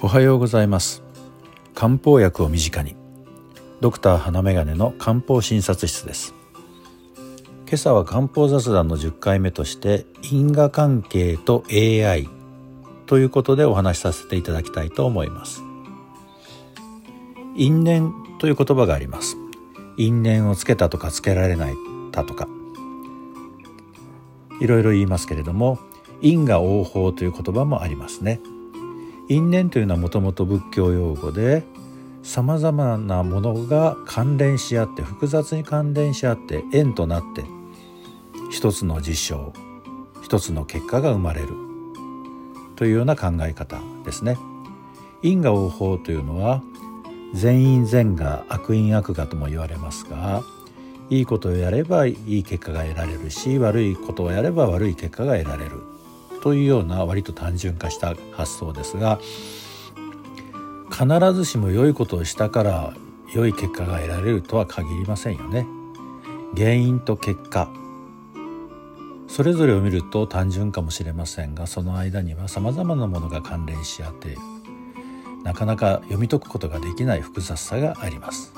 おはようございます。漢方薬を身近に、ドクター花眼鏡の漢方診察室です。今朝は漢方雑談の10回目として因果関係と AI ということでお話しさせていただきたいと思います。因縁という言葉があります。因縁をつけたとかつけられないだとかいろいろ言いますけれども、因果応報という言葉もありますね。因縁というのはもともと仏教用語で、さまざまなものが関連し合って、複雑に関連し合って縁となって、一つの事象、一つの結果が生まれるというような考え方ですね。因果応報というのは善因善果、悪因悪果とも言われますが、いいことをやればいい結果が得られるし、悪いことをやれば悪い結果が得られるというような割と単純化した発想ですが、必ずしも良いことをしたから良い結果が得られるとは限りませんよね。原因と結果、それぞれを見ると単純かもしれませんが、その間には様々なものが関連し合っている、なかなか読み解くことができない複雑さがあります。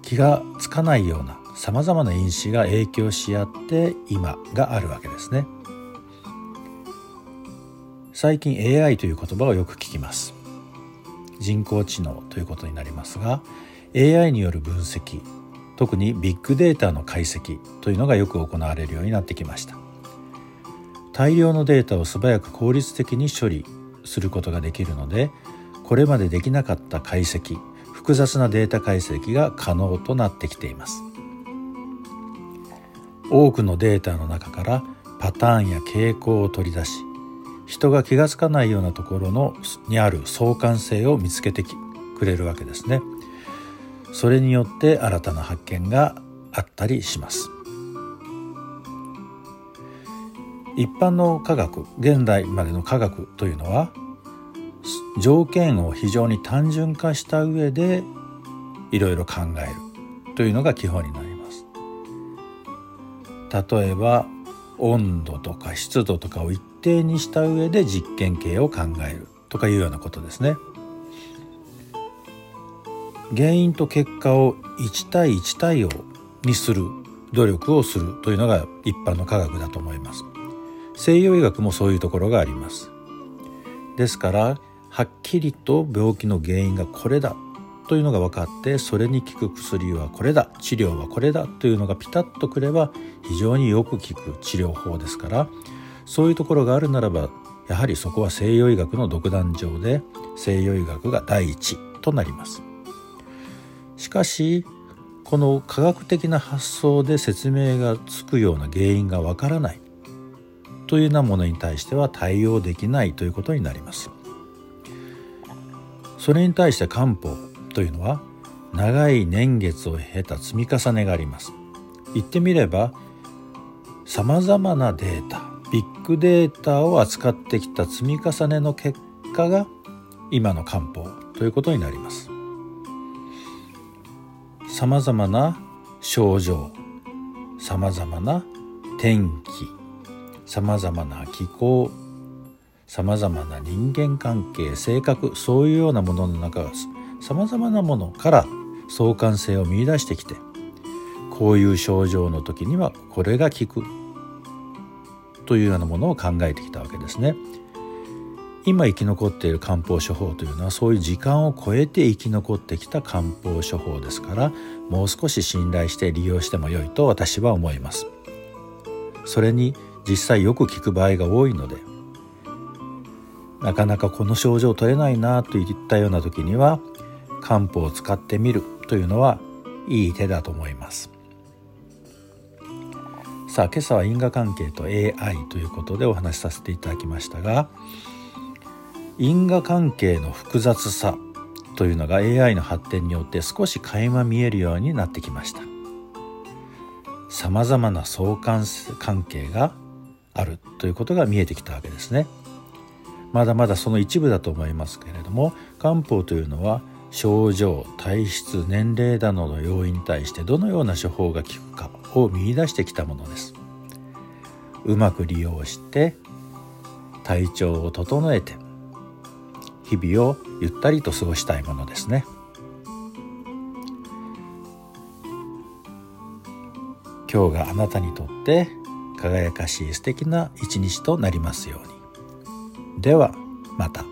気がつかないようなさまざまな因子が影響し合って今があるわけですね。最近 AI という言葉をよく聞きます。人工知能ということになりますが、 AI による分析、特にビッグデータの解析というのがよく行われるようになってきました。大量のデータを素早く効率的に処理することができるので、これまでできなかった解析、複雑なデータ解析が可能となってきています。多くのデータの中からパターンや傾向を取り出し、人が気がつかないようなところにある相関性を見つけてくれるわけですね。それによって新たな発見があったりします。一般の科学、現代までの科学というのは、条件を非常に単純化した上でいろいろ考えるというのが基本になります。例えば温度とか湿度とかを一定にした上で実験形を考えるとかいうようなことですね。原因と結果を1対1対応にする努力をするというのが一般の科学だと思います。西洋医学もそういうところがあります。ですからはっきりと病気の原因がこれだというのが分かって、それに効く薬はこれだ、治療はこれだというのがピタッとくれば非常によく効く治療法ですから、そういうところがあるならば、やはりそこは西洋医学の独壇場で、西洋医学が第一となります。しかしこの科学的な発想で説明がつくような原因が分からないというようなものに対しては対応できないということになります。それに対して漢方というのは長い年月を経た積み重ねがあります。言ってみればさまざまなデータ、ビッグデータを扱ってきた積み重ねの結果が今の漢方ということになります。さまざまな症状、さまざまな天気、さまざまな気候、さまざまな人間関係、性格、そういうようなものの中がさまざまなものから相関性を見出してきて、こういう症状の時にはこれが効くというようなものを考えてきたわけですね。今生き残っている漢方処方というのは、そういう時間を超えて生き残ってきた漢方処方ですから、もう少し信頼して利用しても良いと私は思います。それに実際よく効く場合が多いので、なかなかこの症状取れないなといったような時には漢方を使ってみるというのはいい手だと思います。さあ、今朝は因果関係と AI ということでお話しさせていただきましたが、因果関係の複雑さというのが AI の発展によって少し垣間見えるようになってきました。さまざまな相関関係があるということが見えてきたわけですね。まだまだその一部だと思いますけれども、漢方というのは症状、体質、年齢などの要因に対してどのような処方が効くかを見出してきたものです。うまく利用して体調を整えて日々をゆったりと過ごしたいものですね。今日があなたにとって輝かしい素敵な一日となりますように。ではまた。